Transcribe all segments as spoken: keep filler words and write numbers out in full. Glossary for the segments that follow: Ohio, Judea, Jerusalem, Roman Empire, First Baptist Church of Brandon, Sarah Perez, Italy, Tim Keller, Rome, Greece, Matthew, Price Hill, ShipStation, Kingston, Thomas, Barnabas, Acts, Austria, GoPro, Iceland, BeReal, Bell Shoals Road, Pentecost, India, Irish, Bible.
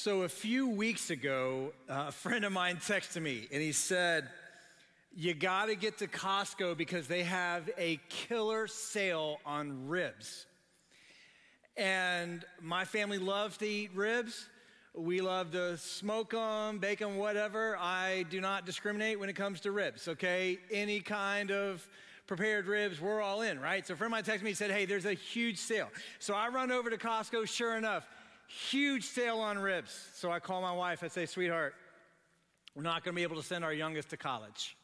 So a few weeks ago, a friend of mine texted me and he said, you gotta get to Costco because they have a killer sale on ribs. And my family loves to eat ribs. We love to smoke them, bake them, whatever. I do not discriminate when it comes to ribs, okay? Any kind of prepared ribs, we're all in, right? So a friend of mine texted me and said, hey, there's a huge sale. So I run over to Costco, sure enough, huge sale on ribs. So I call my wife, I say, sweetheart, we're not gonna be able to send our youngest to college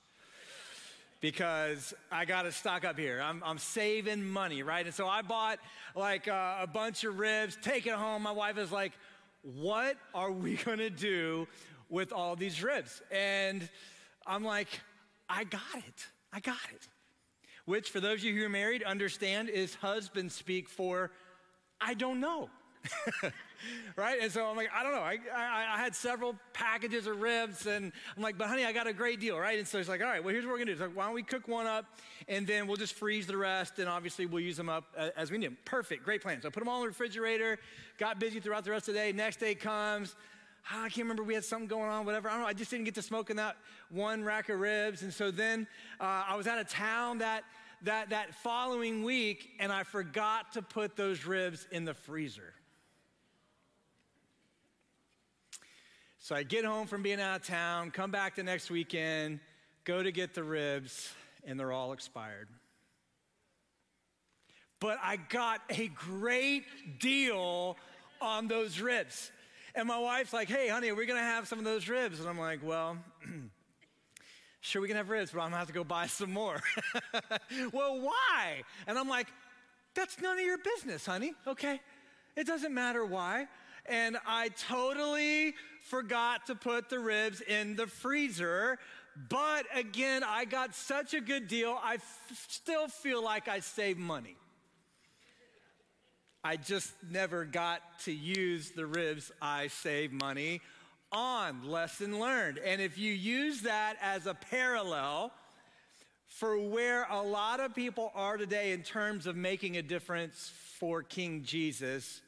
because I gotta stock up here. I'm, I'm saving money, right? And so I bought like uh, a bunch of ribs, take it home. My wife is like, what are we gonna do with all these ribs? And I'm like, I got it, I got it. Which for those of you who are married understand is husband speak for, I don't know. Right? And so I'm like, I don't know. I, I, I had several packages of ribs and I'm like, but honey, I got a great deal, right? And so he's like, all right, well, here's what we're gonna do. It's like, why don't we cook one up and then we'll just freeze the rest and obviously we'll use them up as we need them. Perfect, great plan. So I put them all in the refrigerator, got busy throughout the rest of the day. Next day comes, oh, I can't remember, we had something going on, whatever. I don't know, I just didn't get to smoking that one rack of ribs. And so then uh, I was out of town that, that, that following week and I forgot to put those ribs in the freezer. So I get home from being out of town, come back the next weekend, go to get the ribs, and they're all expired. But I got a great deal on those ribs. And my wife's like, hey, honey, are we gonna have some of those ribs? And I'm like, well, sure, we can have ribs, but I'm gonna have to go buy some more. Well, why? And I'm like, that's none of your business, honey, okay? It doesn't matter why. And I totally forgot to put the ribs in the freezer. But again, I got such a good deal, I f- still feel like I saved money. I just never got to use the ribs I saved money on. Lesson learned. And if you use that as a parallel for where a lot of people are today in terms of making a difference for King Jesus,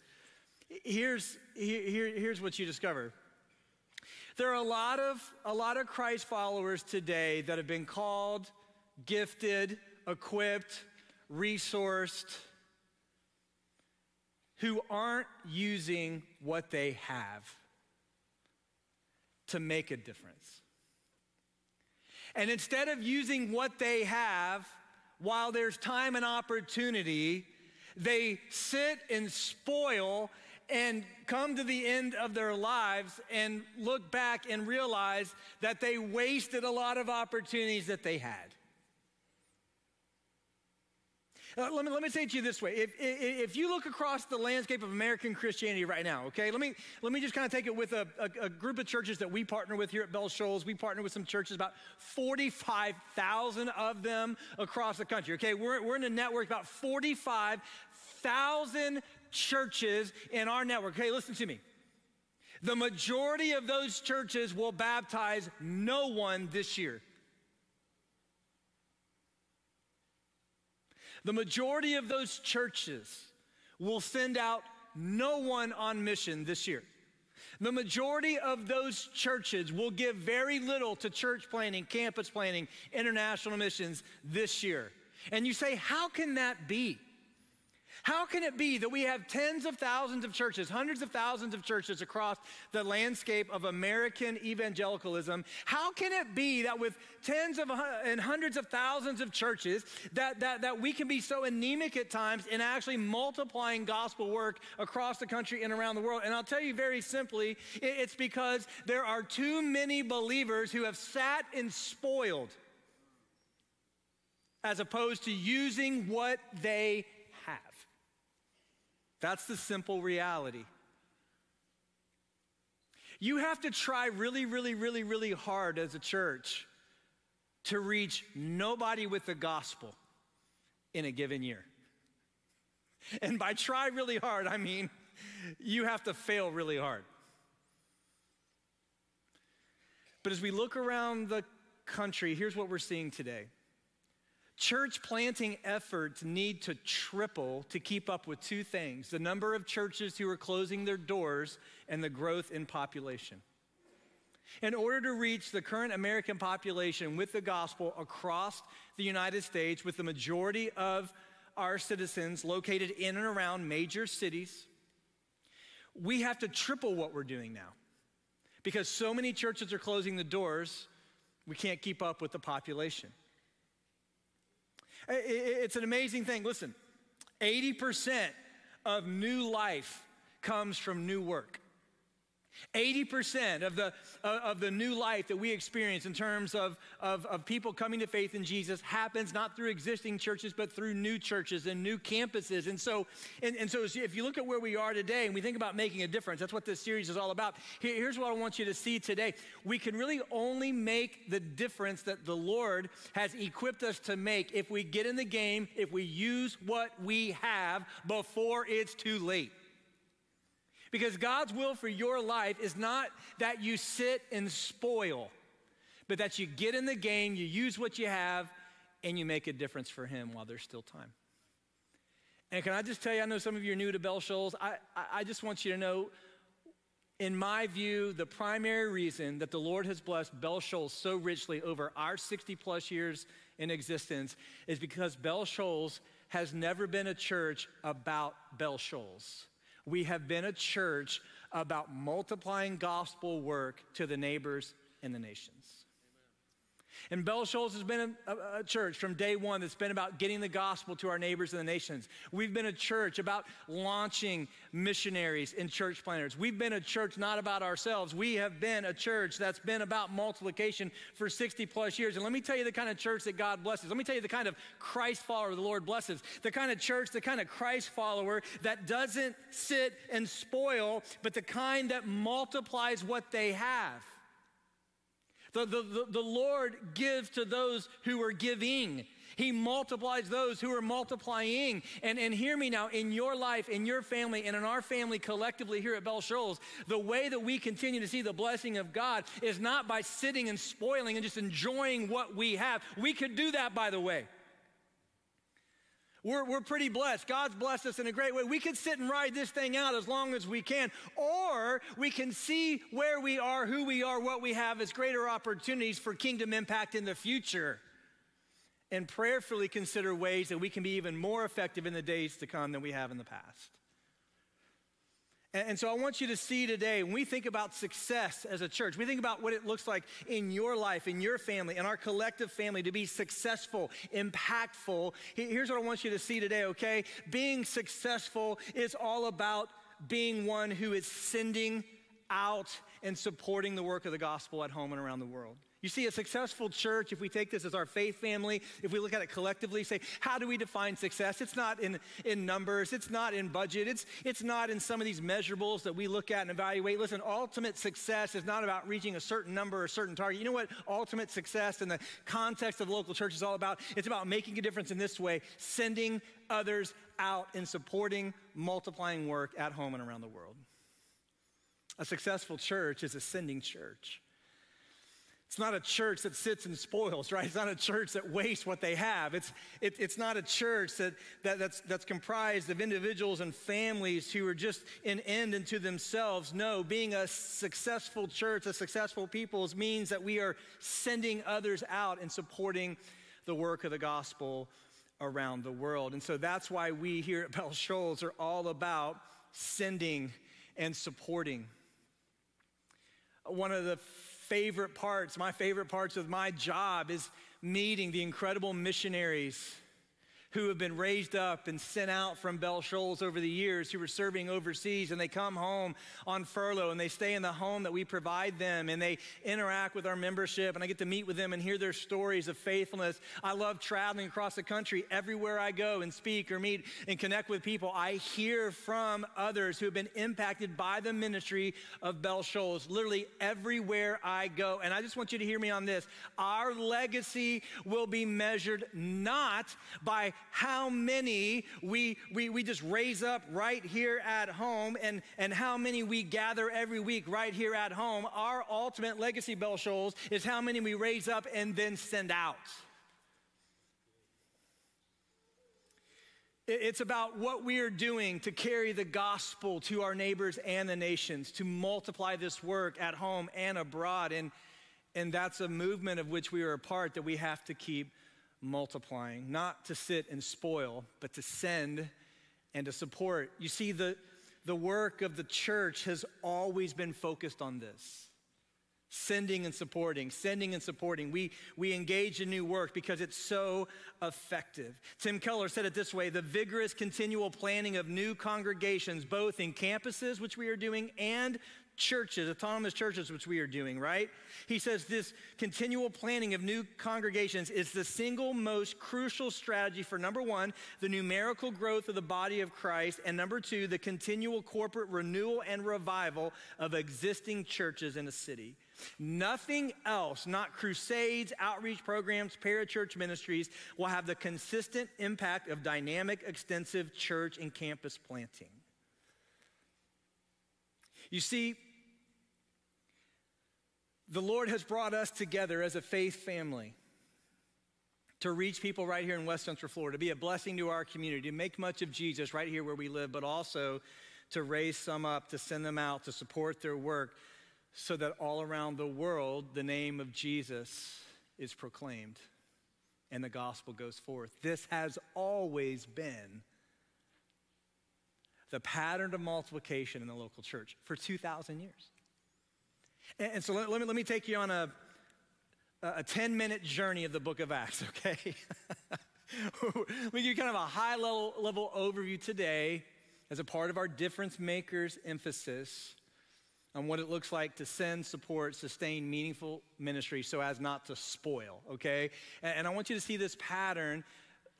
Here's, here, here's what you discover. There are a lot of, a lot of Christ followers today that have been called, gifted, equipped, resourced, who aren't using what they have to make a difference. And instead of using what they have while there's time and opportunity, they sit and spoil and come to the end of their lives and look back and realize that they wasted a lot of opportunities that they had. Uh, let me, let me say it to you this way. If, if, if you look across the landscape of American Christianity right now, okay, let me let me just kind of take it with a, a, a group of churches that we partner with here at Bell Shoals. We partner with some churches, about forty-five thousand of them across the country, okay? We're, we're in a network, about forty-five thousand churches in our network. Okay, listen to me. The majority of those churches will baptize no one this year. The majority of those churches will send out no one on mission this year. The majority of those churches will give very little to church planning, campus planning, international missions this year. And you say, how can that be? How can it be that we have tens of thousands of churches, hundreds of thousands of churches across the landscape of American evangelicalism? How can it be that with tens of and hundreds of thousands of churches that, that, that we can be so anemic at times in actually multiplying gospel work across the country and around the world? And I'll tell you very simply, it's because there are too many believers who have sat and spoiled as opposed to using what they have. That's the simple reality. You have to try really, really, really, really hard as a church to reach nobody with the gospel in a given year. And by try really hard, I mean you have to fail really hard. But as we look around the country, here's what we're seeing today. Church planting efforts need to triple to keep up with two things: the number of churches who are closing their doors and the growth in population. In order to reach the current American population with the gospel across the United States, with the majority of our citizens located in and around major cities, we have to triple what we're doing now. Because so many churches are closing the doors, we can't keep up with the population. It's an amazing thing. Listen, eighty percent of new life comes from new work. eighty percent of the, of the new life that we experience in terms of, of, of people coming to faith in Jesus happens not through existing churches, but through new churches and new campuses. And so, and, and so if you look at where we are today and we think about making a difference, that's what this series is all about. Here, here's what I want you to see today. We can really only make the difference that the Lord has equipped us to make if we get in the game, if we use what we have before it's too late. Because God's will for your life is not that you sit and spoil, but that you get in the game, you use what you have, and you make a difference for Him while there's still time. And can I just tell you, I know some of you are new to Bell Shoals. I, I just want you to know, in my view, the primary reason that the Lord has blessed Bell Shoals so richly over our sixty plus years in existence is because Bell Shoals has never been a church about Bell Shoals. We have been a church about multiplying gospel work to the neighbors and the nations. Amen. And Bell Shoals has been a, a church from day one that's been about getting the gospel to our neighbors and the nations. We've been a church about launching missionaries and church planters. We've been a church not about ourselves. We have been a church that's been about multiplication for sixty plus years. And let me tell you the kind of church that God blesses. Let me tell you the kind of Christ follower the Lord blesses. The kind of church, the kind of Christ follower that doesn't sit and spoil, but the kind that multiplies what they have. The, the, the Lord gives to those who are giving. He multiplies those who are multiplying. And, and hear me now, in your life, in your family, and in our family collectively here at Bell Shoals, the way that we continue to see the blessing of God is not by sitting and spoiling and just enjoying what we have. We could do that, by the way. We're, we're pretty blessed. God's blessed us in a great way. We could sit and ride this thing out as long as we can, or we can see where we are, who we are, what we have as greater opportunities for kingdom impact in the future and prayerfully consider ways that we can be even more effective in the days to come than we have in the past. And so I want you to see today, when we think about success as a church, we think about what it looks like in your life, in your family, in our collective family to be successful, impactful. Here's what I want you to see today, okay? Being successful is all about being one who is sending out and supporting the work of the gospel at home and around the world. You see, a successful church, if we take this as our faith family, if we look at it collectively, say, how do we define success? It's not in, in numbers. It's not in budget. It's, it's not in some of these measurables that we look at and evaluate. Listen, ultimate success is not about reaching a certain number or a certain target. You know what ultimate success in the context of the local church is all about? It's about making a difference in this way, sending others out and supporting, multiplying work at home and around the world. A successful church is a sending church. It's not a church that sits and spoils, right? It's not a church that wastes what they have. It's, it, it's not a church that, that, that's, that's comprised of individuals and families who are just an end unto themselves. No, being a successful church, a successful people, means that we are sending others out and supporting the work of the gospel around the world. And so that's why we here at Bell Shoals are all about sending and supporting. One of the favorite parts, my favorite parts of my job is meeting the incredible missionaries who have been raised up and sent out from Bell Shoals over the years, who were serving overseas, and they come home on furlough and they stay in the home that we provide them and they interact with our membership, and I get to meet with them and hear their stories of faithfulness. I love traveling across the country. Everywhere I go and speak or meet and connect with people, I hear from others who have been impacted by the ministry of Bell Shoals literally everywhere I go. And I just want you to hear me on this. Our legacy will be measured not by how many we, we, we just raise up right here at home and, and how many we gather every week right here at home. Our ultimate legacy, Bell Shoals, is how many we raise up and then send out. It's about what we are doing to carry the gospel to our neighbors and the nations, to multiply this work at home and abroad. And, and that's a movement of which we are a part that we have to keep multiplying, not to sit and spoil, but to send and to support. You see, the, the work of the church has always been focused on this. Sending and supporting, sending and supporting. We, we engage in new work because it's so effective. Tim Keller said it this way: the vigorous continual planning of new congregations, both in campuses, which we are doing, and churches, autonomous churches, which we are doing, right? He says this continual planning of new congregations is the single most crucial strategy for, number one, the numerical growth of the body of Christ, and number two, the continual corporate renewal and revival of existing churches in a city. Nothing else, not crusades, outreach programs, parachurch ministries, will have the consistent impact of dynamic, extensive church and campus planting. You see, the Lord has brought us together as a faith family to reach people right here in West Central Florida, to be a blessing to our community, to make much of Jesus right here where we live, but also to raise some up, to send them out, to support their work, so that all around the world, the name of Jesus is proclaimed and the gospel goes forth. This has always been the pattern of multiplication in the local church for two thousand years. And, and so let, let, me, let me take you on a, a ten-minute journey of the book of Acts, okay? We give you kind of a high-level level overview today as a part of our difference makers emphasis on what it looks like to send, support, sustain meaningful ministry so as not to spoil, okay? And, and I want you to see this pattern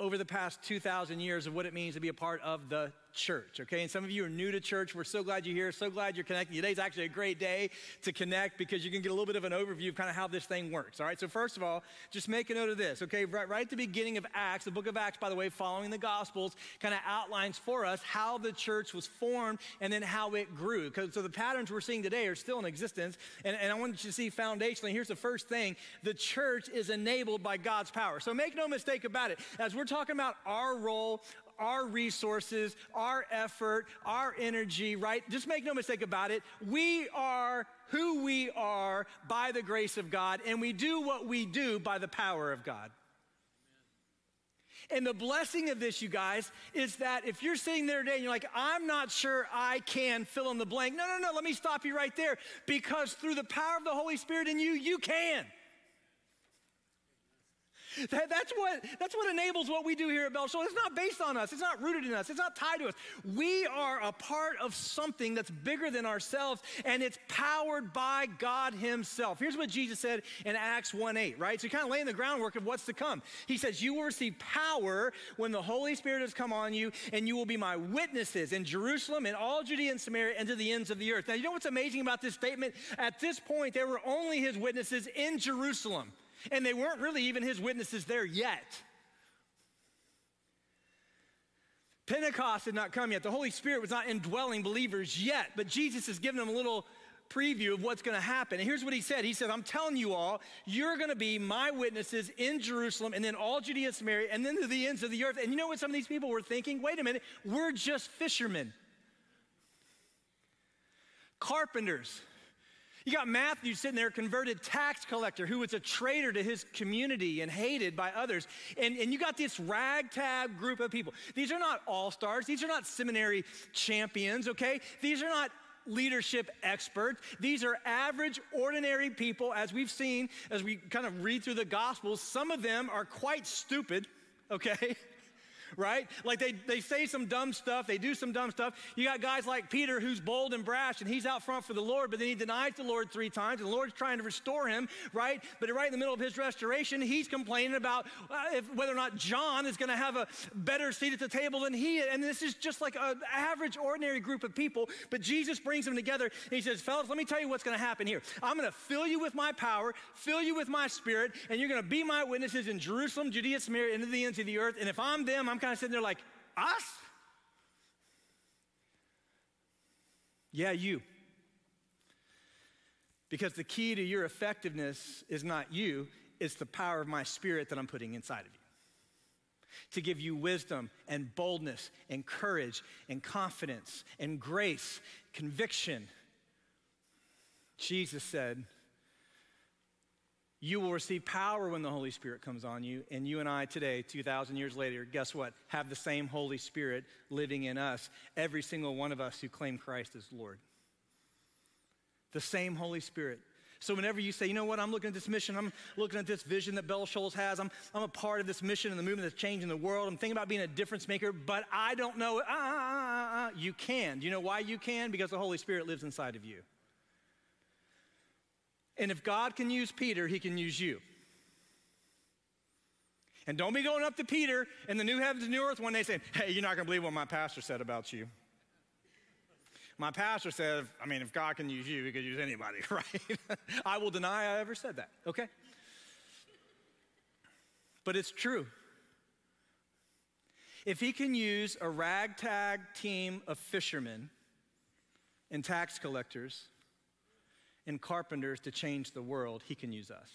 over the past two thousand years of what it means to be a part of the church, okay? And some of you are new to church. We're so glad you're here, so glad you're connecting. Today's actually a great day to connect because you can get a little bit of an overview of kind of how this thing works, all right? So first of all, just make a note of this, okay? Right, right at the beginning of Acts, the book of Acts, by the way, following the Gospels, kind of outlines for us how the church was formed and then how it grew. So the patterns we're seeing today are still in existence, and, and I want you to see foundationally, here's the first thing: the church is enabled by God's power. So make no mistake about it. As we're talking about our role, our resources, our effort, our energy, right? Just make no mistake about it. We are who we are by the grace of God, and we do what we do by the power of God. Amen. And the blessing of this, you guys, is that if you're sitting there today and you're like, I'm not sure I can fill in the blank. No, no, no, let me stop you right there, because through the power of the Holy Spirit in you, you can. That, that's, what, that's what enables what we do here at Bell Shoal. It's not based on us. It's not rooted in us. It's not tied to us. We are a part of something that's bigger than ourselves, and it's powered by God himself. Here's what Jesus said in Acts one eight, right? So you're kind of laying the groundwork of what's to come. He says, you will receive power when the Holy Spirit has come on you, and you will be my witnesses in Jerusalem, in all Judea and Samaria, and to the ends of the earth. Now, you know what's amazing about this statement? At this point, there were only his witnesses in Jerusalem. And they weren't really even his witnesses there yet. Pentecost had not come yet. The Holy Spirit was not indwelling believers yet. But Jesus has given them a little preview of what's going to happen. And here's what he said. He said, I'm telling you all, you're going to be my witnesses in Jerusalem and then all Judea and Samaria and then to the ends of the earth. And you know what some of these people were thinking? Wait a minute, we're just fishermen. Carpenters. You got Matthew sitting there, converted tax collector, who was a traitor to his community and hated by others. And, and you got this ragtag group of people. These are not all-stars. These are not seminary champions, okay? These are not leadership experts. These are average, ordinary people. As we've seen, as we kind of read through the Gospels, some of them are quite stupid, okay? Right? Like they, they say some dumb stuff. They do some dumb stuff. You got guys like Peter, who's bold and brash, and he's out front for the Lord, but then he denies the Lord three times, and the Lord's trying to restore him, right? But right in the middle of his restoration, he's complaining about uh, if, whether or not John is going to have a better seat at the table than he. And this is just like an average, ordinary group of people, but Jesus brings them together, and he says, fellas, let me tell you what's going to happen here. I'm going to fill you with my power, fill you with my spirit, and you're going to be my witnesses in Jerusalem, Judea, Samaria, and to the ends of the earth. And if I'm them, I'm I'm kind of sitting there like, us? Yeah, you. Because the key to your effectiveness is not you, it's the power of my spirit that I'm putting inside of you. to give you wisdom and boldness and courage and confidence and grace, conviction. Jesus said, you will receive power when the Holy Spirit comes on you. And you and I today, two thousand years later, guess what? Have the same Holy Spirit living in us, every single one of us who claim Christ as Lord. The same Holy Spirit. So whenever you say, you know what, I'm looking at this mission, I'm looking at this vision that Bell Shoals has, I'm, I'm a part of this mission and the movement that's changing the world, I'm thinking about being a difference maker, but I don't know, ah, ah, ah, ah. You can. Do you know why you can? Because the Holy Spirit lives inside of you. And if God can use Peter, he can use you. And don't be going up to Peter in the new heavens and new earth one day saying, hey, you're not going to believe what my pastor said about you. My pastor said, I mean, if God can use you, he could use anybody, right? I will deny I ever said that, okay? But it's true. If he can use a ragtag team of fishermen and tax collectors and carpenters to change the world, he can use us.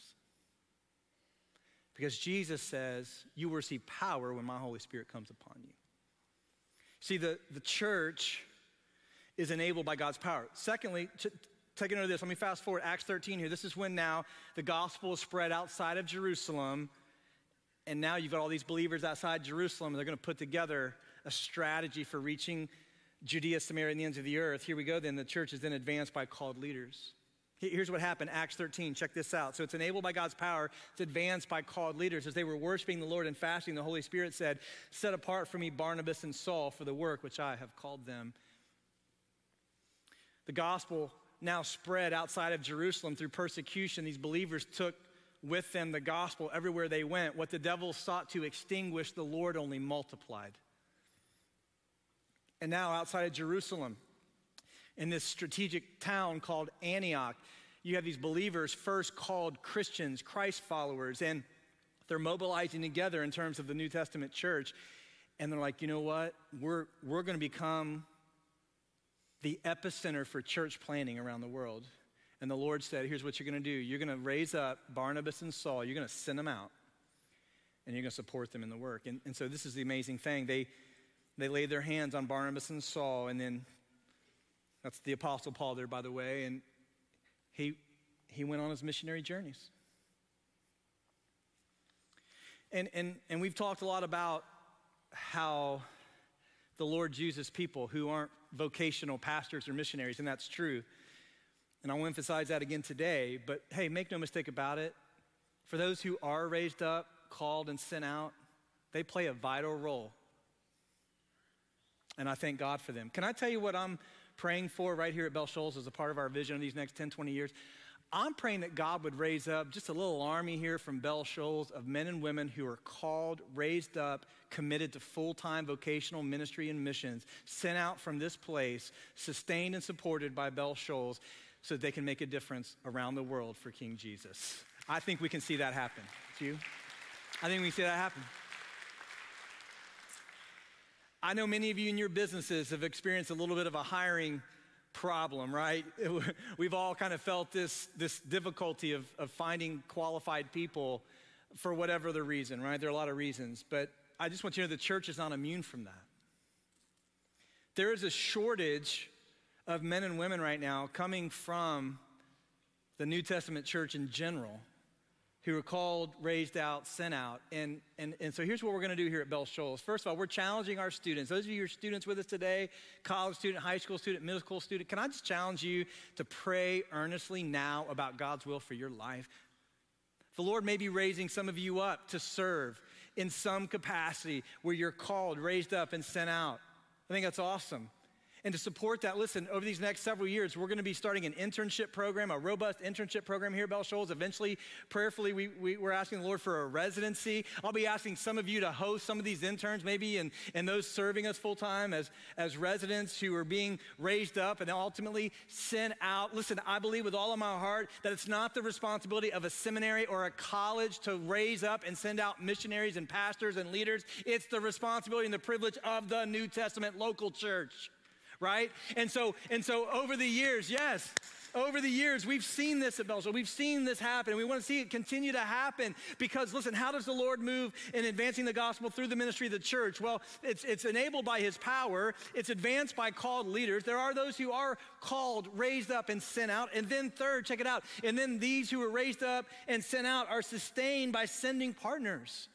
Because Jesus says, you will receive power when my Holy Spirit comes upon you. See, the, the church is enabled by God's power. Secondly, t- take a note of this. Let me fast forward, Acts thirteen here. This is when now the gospel is spread outside of Jerusalem, and now you've got all these believers outside Jerusalem, and they're gonna put together a strategy for reaching Judea, Samaria, and the ends of the earth. Here we go then, the church is then advanced by called leaders. Here's what happened, Acts thirteen, check this out. So it's enabled by God's power, it's advanced by called leaders. As they were worshiping the Lord and fasting, the Holy Spirit said, set apart for me Barnabas and Saul for the work which I have called them. The gospel now spread outside of Jerusalem through persecution. These believers took with them the gospel everywhere they went. What the devil sought to extinguish, the Lord only multiplied. And now outside of Jerusalem, in this strategic town called Antioch, you have these believers first called Christians, Christ followers, and they're mobilizing together in terms of the New Testament church. And they're like, you know what? We're, we're going to become the epicenter for church planting around the world. And the Lord said, here's what you're gonna do. You're gonna raise up Barnabas and Saul. You're gonna send them out and you're gonna support them in the work. And, and so this is the amazing thing. They, they laid their hands on Barnabas and Saul, and then that's the Apostle Paul there, by the way. And he, he went on his missionary journeys. And, and, and we've talked a lot about how the Lord uses people who aren't vocational pastors or missionaries, and that's true. And I want to emphasize that again today, but hey, make no mistake about it. For those who are raised up, called, and sent out, they play a vital role. And I thank God for them. Can I tell you what I'm praying for right here at Bell Shoals as a part of our vision of these next ten, twenty years? I'm praying that God would raise up just a little army here from Bell Shoals of men and women who are called, raised up, committed to full-time vocational ministry and missions, sent out from this place, sustained and supported by Bell Shoals, so that they can make a difference around the world for King Jesus. I think we can see that happen. Do you? I think we can see that happen. I know many of you in your businesses have experienced a little bit of a hiring problem, right? It, we've all kind of felt this this difficulty of, of finding qualified people for whatever the reason, right? There are a lot of reasons, but I just want you to know the church is not immune from that. There is a shortage of men and women right now coming from the New Testament church in general who are called, raised out, sent out. And, and, and so here's what we're gonna do here at Bell Shoals. First of all, we're challenging our students. Those of you who are students with us today, college student, high school student, middle school student, can I just challenge you to pray earnestly now about God's will for your life? The Lord may be raising some of you up to serve in some capacity where you're called, raised up, and sent out. I think that's awesome. And to support that, listen, over these next several years, we're gonna be starting an internship program, a robust internship program here at Bell Shoals. Eventually, prayerfully, we, we, we're asking the Lord for a residency. I'll be asking some of you to host some of these interns maybe, and, and those serving us full-time as, as residents who are being raised up and ultimately sent out. Listen, I believe with all of my heart that it's not the responsibility of a seminary or a college to raise up and send out missionaries and pastors and leaders. It's the responsibility and the privilege of the New Testament local church. Right? And so, and so over the years, yes, Over the years, we've seen this at Bellshill. We've seen this happen, and we want to see it continue to happen because, listen, how does the Lord move in advancing the gospel through the ministry of the church? Well, it's, it's enabled by his power. It's advanced by called leaders. There are those who are called, raised up, and sent out. And then third, check it out, and then these who are raised up and sent out are sustained by sending partners.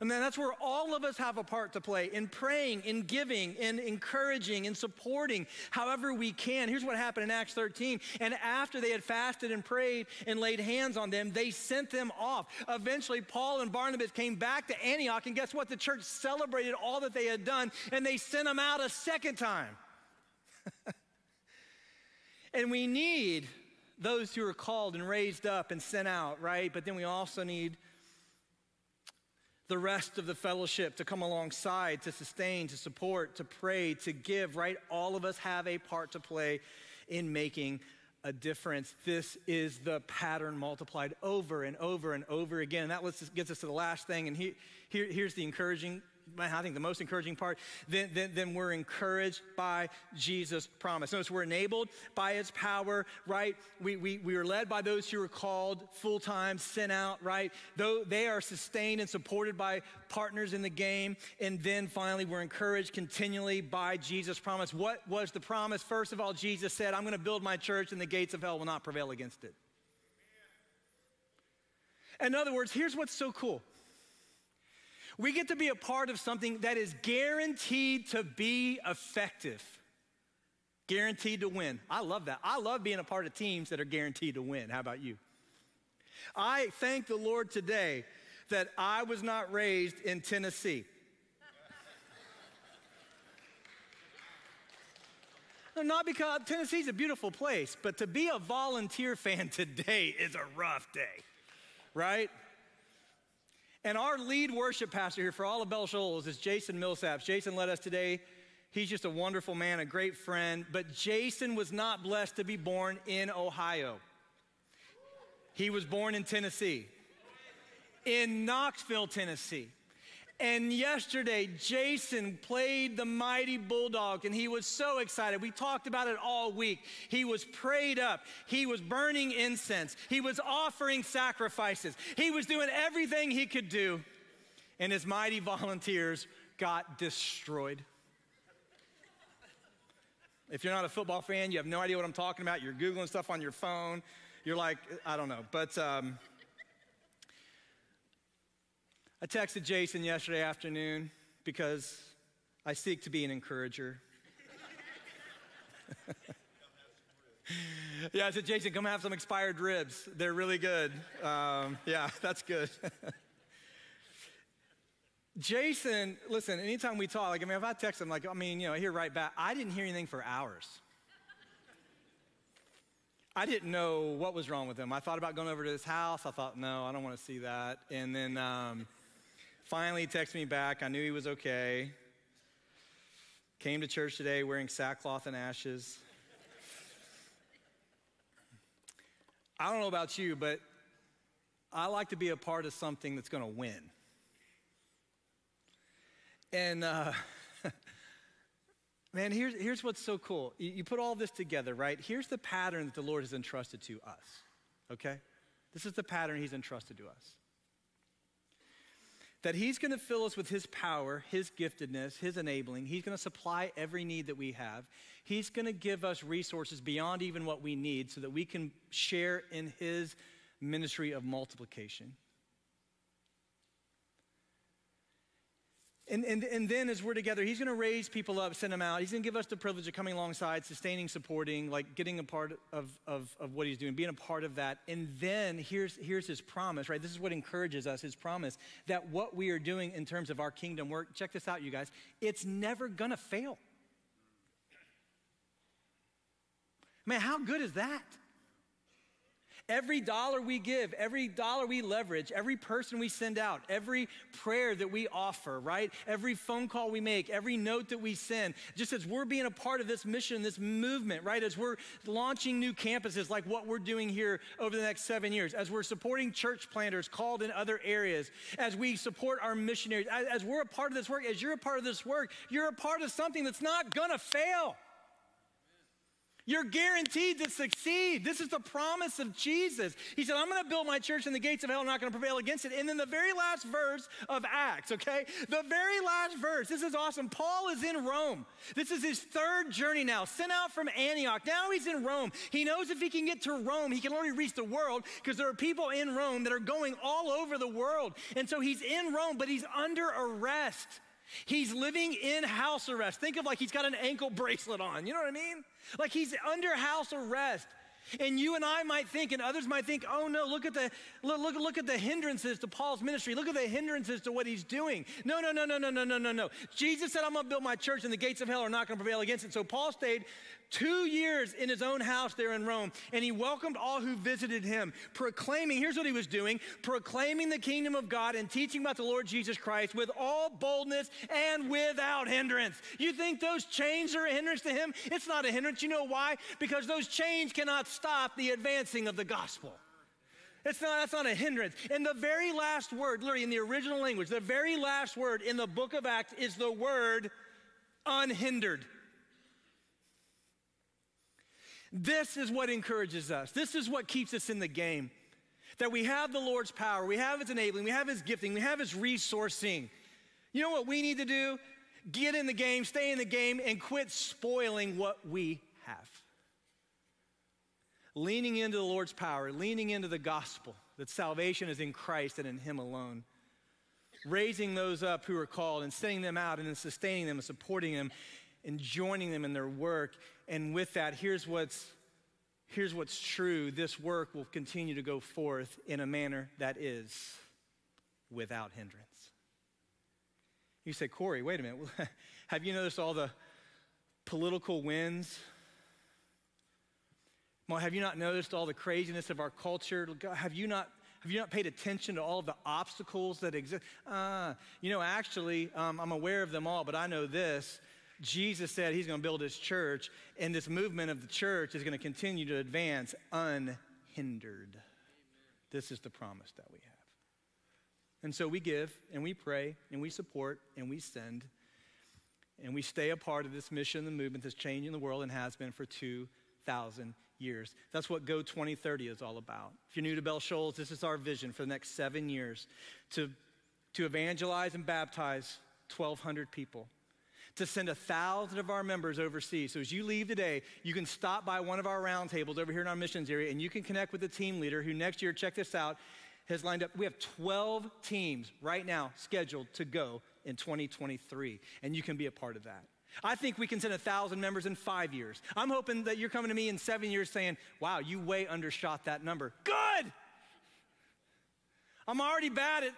And then that's where all of us have a part to play in praying, in giving, in encouraging, in supporting however we can. Here's what happened in Acts thirteen. And after they had fasted and prayed and laid hands on them, they sent them off. Eventually, Paul and Barnabas came back to Antioch, and guess what? The church celebrated all that they had done, and they sent them out a second time. And we need those who are called and raised up and sent out, right? But then we also need the rest of the fellowship to come alongside, to sustain, to support, to pray, to give, right? All of us have a part to play in making a difference. This is the pattern multiplied over and over and over again. And that gets us to the last thing. And he, here, here's the encouraging, I think the most encouraging part. Then, then, then we're encouraged by Jesus' promise. Notice we're enabled by his power, right? We, we, we are led by those who are called full-time, sent out, right? Though they are sustained and supported by partners in the game. And then finally, we're encouraged continually by Jesus' promise. What was the promise? First of all, Jesus said, I'm going to build my church and the gates of hell will not prevail against it. In other words, here's what's so cool. We get to be a part of something that is guaranteed to be effective, guaranteed to win. I love that. I love being a part of teams that are guaranteed to win. How about you? I thank the Lord today that I was not raised in Tennessee. No, not because Tennessee's a beautiful place, but to be a volunteer fan today is a rough day, right? And our lead worship pastor here for all of Bell Shoals is Jason Millsaps. Jason led us today. He's just a wonderful man, a great friend. But Jason was not blessed to be born in Ohio. He was born in Tennessee, in Knoxville, Tennessee. And yesterday, Jason played the mighty bulldog, and he was so excited. We talked about it all week. He was prayed up. He was burning incense. He was offering sacrifices. He was doing everything he could do, and his mighty volunteers got destroyed. If you're not a football fan, you have no idea what I'm talking about. You're Googling stuff on your phone. You're like, I don't know, but... Um, I texted Jason yesterday afternoon because I seek to be an encourager. Yeah, I said, Jason, come have some expired ribs. They're really good. Um, yeah, that's good. Jason, listen, anytime we talk, like, I mean, if I text him, like, I mean, you know, I hear right back. I didn't hear anything for hours. I didn't know what was wrong with him. I thought about going over to his house. I thought, no, I don't want to see that. And then... Um, Finally, he texted me back. I knew he was okay. Came to church today wearing sackcloth and ashes. I don't know about you, but I like to be a part of something that's going to win. And, uh, man, here's, here's what's so cool. You, you put all this together, right? Here's the pattern that the Lord has entrusted to us, okay? This is the pattern he's entrusted to us. That he's going to fill us with his power, his giftedness, his enabling. He's going to supply every need that we have. He's going to give us resources beyond even what we need so that we can share in his ministry of multiplication. And, and, and then as we're together, he's going to raise people up, send them out. He's going to give us the privilege of coming alongside, sustaining, supporting, like getting a part of, of, of what he's doing, being a part of that. And then here's, here's his promise, right? This is what encourages us, his promise, that what we are doing in terms of our kingdom work, check this out, you guys, it's never going to fail. Man, how good is that? Every dollar we give, every dollar we leverage, every person we send out, every prayer that we offer, right? Every phone call we make, every note that we send, just as we're being a part of this mission, this movement, right? As we're launching new campuses like what we're doing here over the next seven years, as we're supporting church planters called in other areas, as we support our missionaries, as, as we're a part of this work, as you're a part of this work, you're a part of something that's not gonna fail. You're guaranteed to succeed. This is the promise of Jesus. He said, I'm going to build my church and the gates of hell are not going to prevail against it. And then the very last verse of Acts, okay? The very last verse. This is awesome. Paul is in Rome. This is his third journey now, sent out from Antioch. Now he's in Rome. He knows if he can get to Rome, he can already reach the world because there are people in Rome that are going all over the world. And so he's in Rome, but he's under arrest. He's living in house arrest. Think of like he's got an ankle bracelet on. You know what I mean? Like he's under house arrest. And you and I might think, and others might think, oh no, look at the look, look, look at the hindrances to Paul's ministry. Look at the hindrances to what he's doing. No, no, no, no, no, no, no, no, no. Jesus said, I'm gonna build my church and the gates of hell are not gonna prevail against it. So Paul stayed two years in his own house there in Rome, and he welcomed all who visited him, proclaiming, here's what he was doing, proclaiming the kingdom of God and teaching about the Lord Jesus Christ with all boldness and without hindrance. You think those chains are a hindrance to him? It's not a hindrance. You know why? Because those chains cannot stop the advancing of the gospel. It's not, that's not a hindrance. And the very last word, literally in the original language, the very last word in the book of Acts is the word unhindered. This is what encourages us. This is what keeps us in the game. That we have the Lord's power, we have his enabling, we have his gifting, we have his resourcing. You know what we need to do? Get in the game, stay in the game, and quit spoiling what we have. Leaning into the Lord's power, leaning into the gospel, that salvation is in Christ and in him alone. Raising those up who are called and sending them out and then sustaining them and supporting them and joining them in their work. And with that, here's what's, here's what's true. This work will continue to go forth in a manner that is without hindrance. You say, Corey, wait a minute. Have you noticed all the political wins? Well, have you not noticed all the craziness of our culture? Have you not, have you not paid attention to all the obstacles that exist? Uh, you know, actually, um, I'm aware of them all, but I know this. Jesus said he's going to build his church, and this movement of the church is going to continue to advance unhindered. Amen. This is the promise that we have. And so we give, and we pray, and we support, and we send, and we stay a part of this mission, the movement that's changing the world and has been for two thousand years. That's what Go twenty thirty is all about. If you're new to Bell Shoals, this is our vision for the next seven years, to, to evangelize and baptize twelve hundred people. To send a thousand of our members overseas. So as you leave today, you can stop by one of our round tables over here in our missions area, and you can connect with the team leader who next year, check this out, has lined up. We have twelve teams right now scheduled to go in twenty twenty-three, and you can be a part of that. I think we can send a thousand members in five years. I'm hoping that you're coming to me in seven years saying, wow, you way undershot that number. Good! I'm already bad at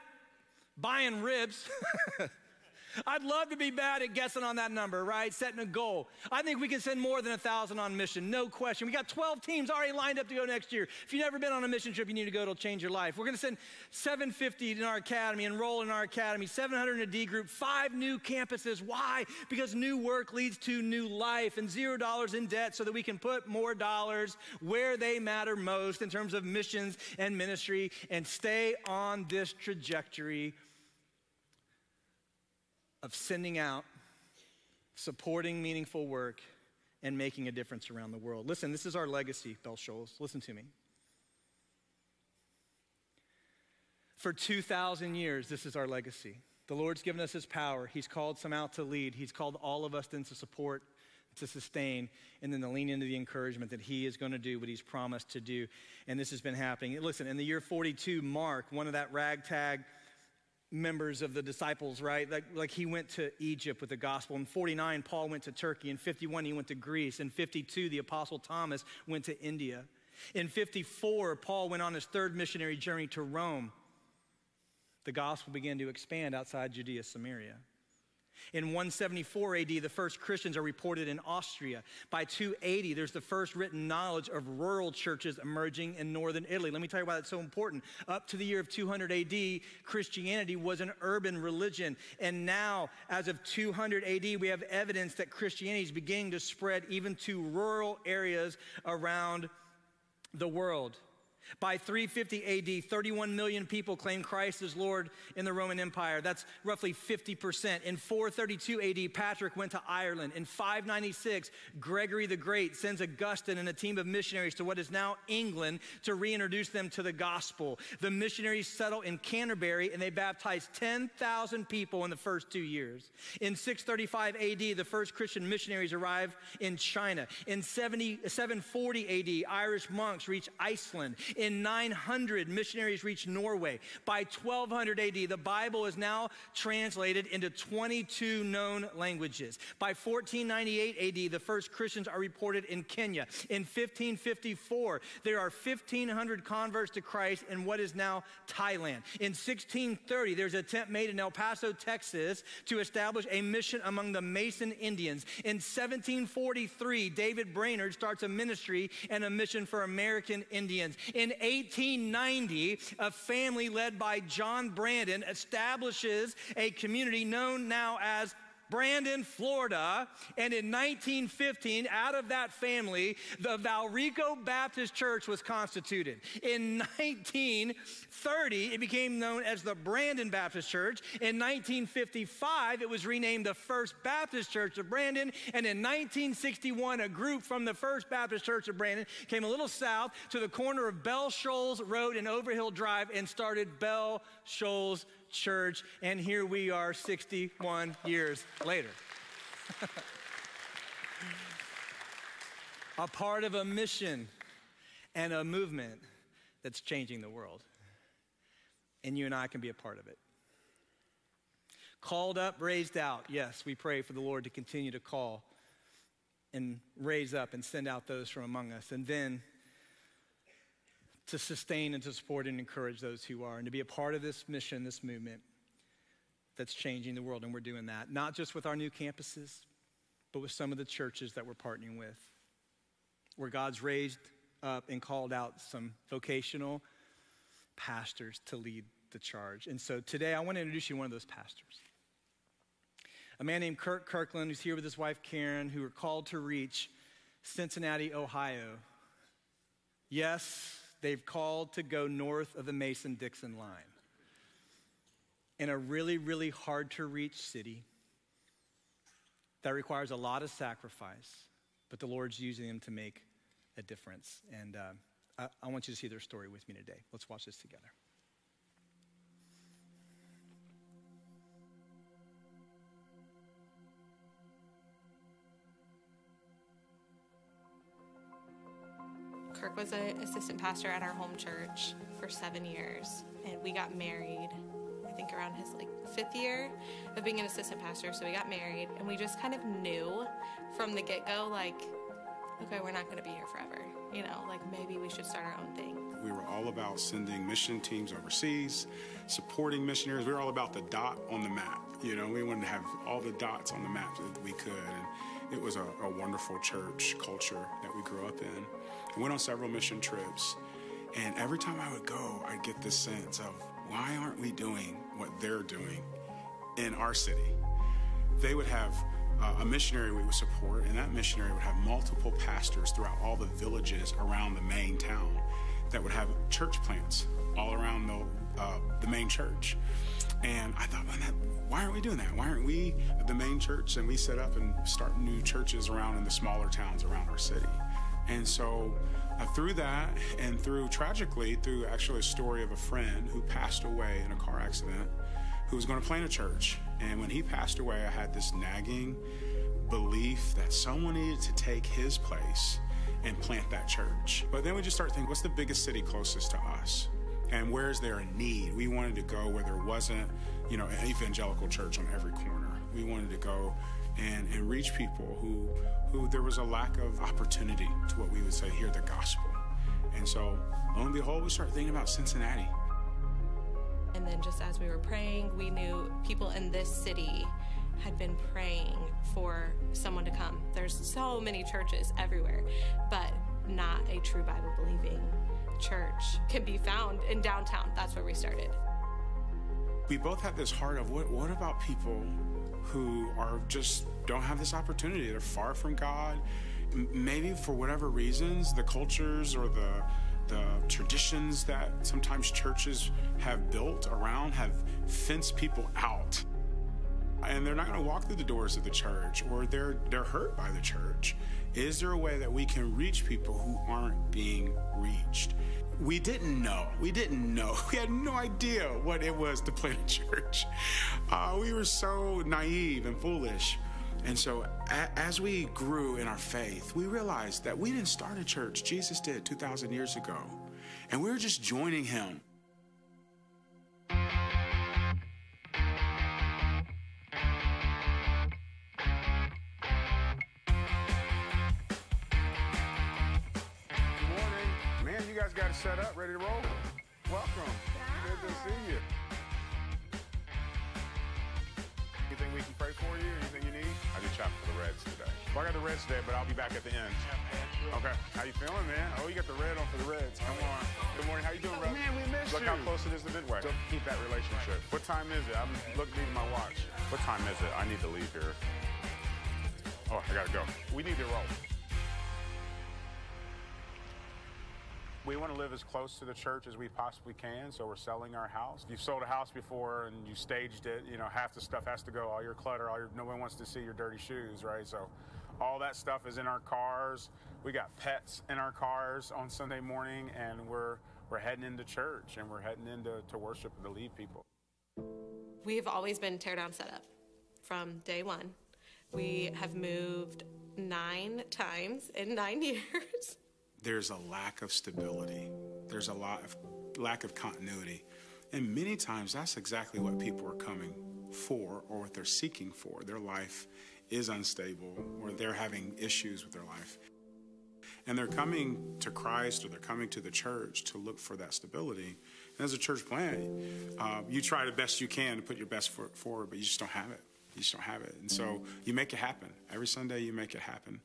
buying ribs. I'd love to be bad at guessing on that number, right? Setting a goal. I think we can send more than one thousand on mission, no question. We got twelve teams already lined up to go next year. If you've never been on a mission trip, you need to go. It'll change your life. We're going to send seven hundred fifty in our academy, enroll in our academy, seven hundred in a D group, five new campuses. Why? Because new work leads to new life, and zero dollars in debt so that we can put more dollars where they matter most in terms of missions and ministry and stay on this trajectory of sending out, supporting meaningful work, and making a difference around the world. Listen, this is our legacy, Bell Shoals. Listen to me. For two thousand years, this is our legacy. The Lord's given us his power. He's called some out to lead. He's called all of us then to support, to sustain, and then to lean into the encouragement that he is going to do what he's promised to do. And this has been happening. Listen, in the year forty-two, Mark, one of that ragtag members of the disciples, right? Like, like he went to Egypt with the gospel. In forty-nine, Paul went to Turkey. In fifty-one, he went to Greece. In fifty-two, the apostle Thomas went to India. In fifty-four, Paul went on his third missionary journey to Rome. The gospel began to expand outside Judea, Samaria. In one seventy-four A D, the first Christians are reported in Austria. By two eighty, there's the first written knowledge of rural churches emerging in northern Italy. Let me tell you why that's so important. Up to the year of two hundred A D, Christianity was an urban religion. And now, as of two hundred A D, we have evidence that Christianity is beginning to spread even to rural areas around the world. By three fifty A D, thirty-one million people claimed Christ as Lord in the Roman Empire. That's roughly fifty percent. In four thirty-two A D, Patrick went to Ireland. In five ninety-six, Gregory the Great sends Augustine and a team of missionaries to what is now England to reintroduce them to the gospel. The missionaries settle in Canterbury, and they baptized ten thousand people in the first two years. In six thirty-five A D, the first Christian missionaries arrived in China. In seven forty A D, Irish monks reach Iceland. In nine hundred, missionaries reached Norway. By twelve hundred A D, the Bible is now translated into twenty-two known languages. By fourteen ninety-eight A D, the first Christians are reported in Kenya. In fifteen fifty-four, there are fifteen hundred converts to Christ in what is now Thailand. In sixteen thirty, there's an attempt made in El Paso, Texas, to establish a mission among the Mason Indians. In seventeen forty-three, David Brainerd starts a ministry and a mission for American Indians. In In eighteen ninety, a family led by John Brandon establishes a community known now as Brandon, Florida, and in nineteen fifteen, out of that family, the Valrico Baptist Church was constituted. In nineteen thirty, it became known as the Brandon Baptist Church. In nineteen fifty-five, it was renamed the First Baptist Church of Brandon, and in nineteen sixty-one, a group from the First Baptist Church of Brandon came a little south to the corner of Bell Shoals Road and Overhill Drive and started Bell Shoals Church, and here we are sixty-one years later. A part of a mission and a movement that's changing the world. And you and I can be a part of it. Called up, raised out. Yes, we pray for the Lord to continue to call and raise up and send out those from among us. And then to sustain and to support and encourage those who are, and to be a part of this mission, this movement that's changing the world. And we're doing that, not just with our new campuses, but with some of the churches that we're partnering with, where God's raised up and called out some vocational pastors to lead the charge. And so today I want to introduce you to one of those pastors, a man named Kirk Kirkland, who's here with his wife, Karen, who are called to reach Cincinnati, Ohio. Yes, they've called to go north of the Mason-Dixon line in a really, really hard-to-reach city that requires a lot of sacrifice, but the Lord's using them to make a difference. And uh, I, I want you to see their story with me today. Let's watch this together. Kirk was an assistant pastor at our home church for seven years, and we got married, I think around his like fifth year of being an assistant pastor, so we got married, and we just kind of knew from the get-go, like, okay, we're not gonna be here forever. You know, like maybe we should start our own thing. We were all about sending mission teams overseas, supporting missionaries. We were all about the dot on the map. You know, we wanted to have all the dots on the map that we could. And it was a, a wonderful church culture that we grew up in. I went on several mission trips, and every time I would go, I'd get this sense of, why aren't we doing what they're doing in our city? They would have uh, a missionary we would support, and that missionary would have multiple pastors throughout all the villages around the main town that would have church plants all around the, uh, the main church. And I thought, why aren't we doing that? Why aren't we the main church? And we set up and start new churches around in the smaller towns around our city. And so uh, through that, and through, tragically, through actually a story of a friend who passed away in a car accident, who was going to plant a church. And when he passed away, I had this nagging belief that someone needed to take his place and plant that church. But then we just started thinking, what's the biggest city closest to us? And where's there a need? We wanted to go where there wasn't, you know, an evangelical church on every corner. We wanted to go and, and reach people who, who there was a lack of opportunity to what we would say, hear the gospel. And so, lo and behold, we started thinking about Cincinnati. And then just as we were praying, we knew people in this city had been praying for someone to come. There's so many churches everywhere, but not a true Bible-believing church can be found in downtown. That's where we started. We both had this heart of, what, what about people who are just don't have this opportunity? They're far from God. Maybe for whatever reasons, the cultures or the the traditions that sometimes churches have built around have fenced people out. And they're not going to walk through the doors of the church, or they're they're hurt by the church. Is there a way that we can reach people who aren't being reached? We didn't know. We didn't know. We had no idea what it was to plant a church. Uh, we were so naive and foolish. And so a- as we grew in our faith, we realized that we didn't start a church. Jesus did two thousand years ago. And we were just joining him. Got it set up, ready to roll. Welcome. Good to see you. Anything we can pray for you? Anything you need? I did chop for the Reds today. Well, I got the Reds today, but I'll be back at the end. Okay. How you feeling, man? Oh, you got the red on for the Reds. Come on. Good morning. How you doing, bro? Man, we missed you. Look how close it is to Midway. So keep that relationship. What time is it? I'm looking at my watch. What time is it? I need to leave here. Oh, I gotta go. We need to roll. We want to live as close to the church as we possibly can, so we're selling our house. You've sold a house before and you staged it, you know, half the stuff has to go, all your clutter, all your, no one wants to see your dirty shoes, right? So all that stuff is in our cars. We got pets in our cars on Sunday morning, and we're we're heading into church, and we're heading into to worship and to lead people. We have always been tear down setup from day one. We have moved nine times in nine years. There's a lack of stability. There's a lot of lack of continuity. And many times that's exactly what people are coming for, or what they're seeking for. Their life is unstable, or they're having issues with their life. And they're coming to Christ, or they're coming to the church to look for that stability. And as a church plant, uh, you try the best you can to put your best foot forward, but you just don't have it. You just don't have it. And so you make it happen. Every Sunday you make it happen.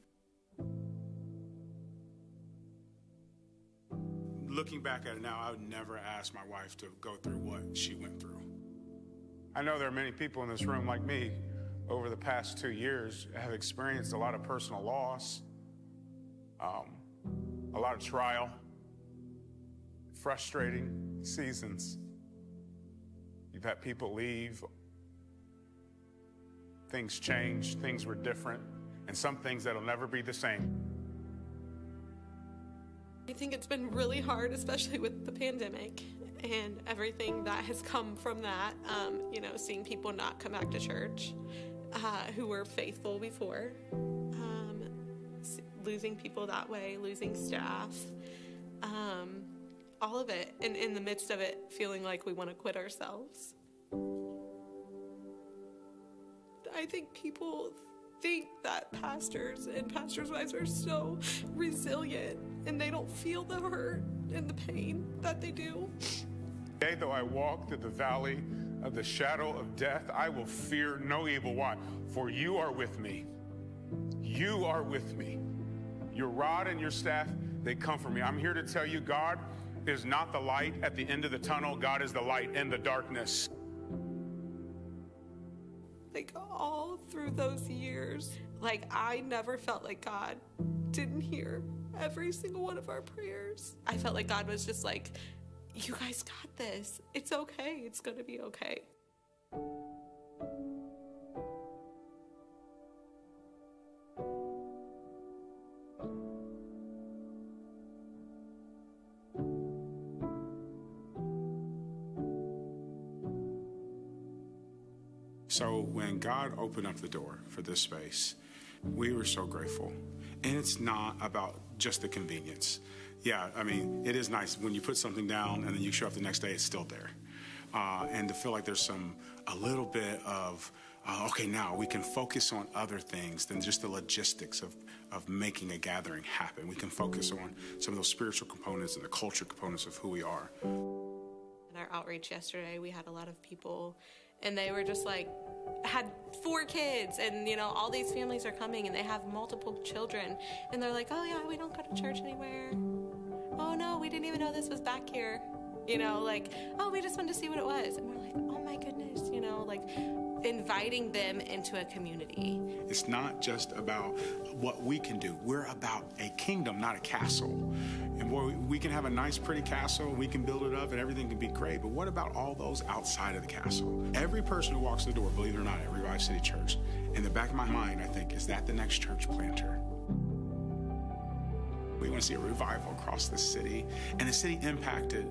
Looking back at it now, I would never ask my wife to go through what she went through. I know there are many people in this room like me over the past two years have experienced a lot of personal loss, um, a lot of trial, frustrating seasons. You've had people leave, things changed, things were different, and some things that'll never be the same. I think it's been really hard, especially with the pandemic and everything that has come from that, um, you know, seeing people not come back to church uh, who were faithful before, um, losing people that way, losing staff, um, all of it, and in the midst of it, feeling like we want to quit ourselves. I think people think that pastors and pastors' wives are so resilient, and they don't feel the hurt and the pain that they do. Today, though I walk through the valley of the shadow of death, I will fear no evil. Why? For you are with me. You are with me. Your rod and your staff, they comfort me. I'm here to tell you, God is not the light at the end of the tunnel. God is the light in the darkness. Like, all through those years, like, I never felt like God didn't hear every single one of our prayers. I felt like God was just like, you guys got this. It's okay. It's going to be okay. So when God opened up the door for this space, we were so grateful. And it's not about just the convenience. Yeah, I mean, it is nice when you put something down and then you show up the next day, it's still there. Uh, and to feel like there's some, a little bit of, uh, okay, now we can focus on other things than just the logistics of, of making a gathering happen. We can focus on some of those spiritual components and the culture components of who we are. In our outreach yesterday, we had a lot of people, and they were just like, had four kids, and you know, all these families are coming, and they have multiple children, and they're like, oh yeah, we don't go to church anywhere. Oh no, we didn't even know this was back here. You know, like, oh, we just wanted to see what it was. And we're like, oh my goodness, you know, like, inviting them into a community. It's not just about what we can do. We're about a kingdom, not a castle. And boy, we can have a nice, pretty castle, we can build it up, and everything can be great, but what about all those outside of the castle? Every person who walks the door, believe it or not, at Revive City Church, in the back of my mind, I think, is that the next church planter? We want to see a revival across the city, and the city impacted,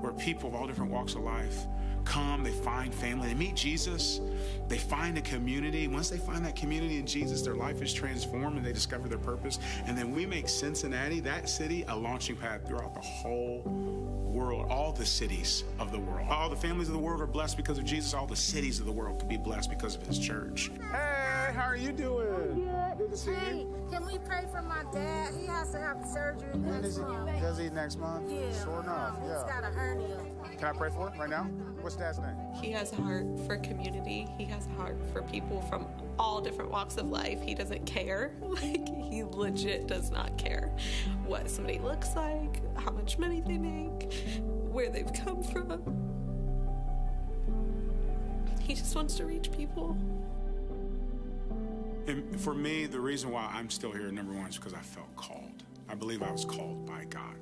where people of all different walks of life come, they find family, they meet Jesus, they find a community. Once they find that community in Jesus, their life is transformed and they discover their purpose. And then we make Cincinnati, that city, a launching pad throughout the whole world, all the cities of the world. All the families of the world are blessed because of Jesus. All the cities of the world can be blessed because of his church. Hey, how are you doing? Good. Good to see hey, you. Can we pray for my dad? He has to have surgery when next month. He, does he next month? Yeah. Sure enough, um, yeah. He's got a hernia. Can I pray for him right now? What's Dad's name? He has a heart for community. He has a heart for people from all different walks of life. He doesn't care. Like, he legit does not care what somebody looks like, how much money they make, where they've come from. He just wants to reach people. And for me, the reason why I'm still here, number one, is because I felt called. I believe I was called by God.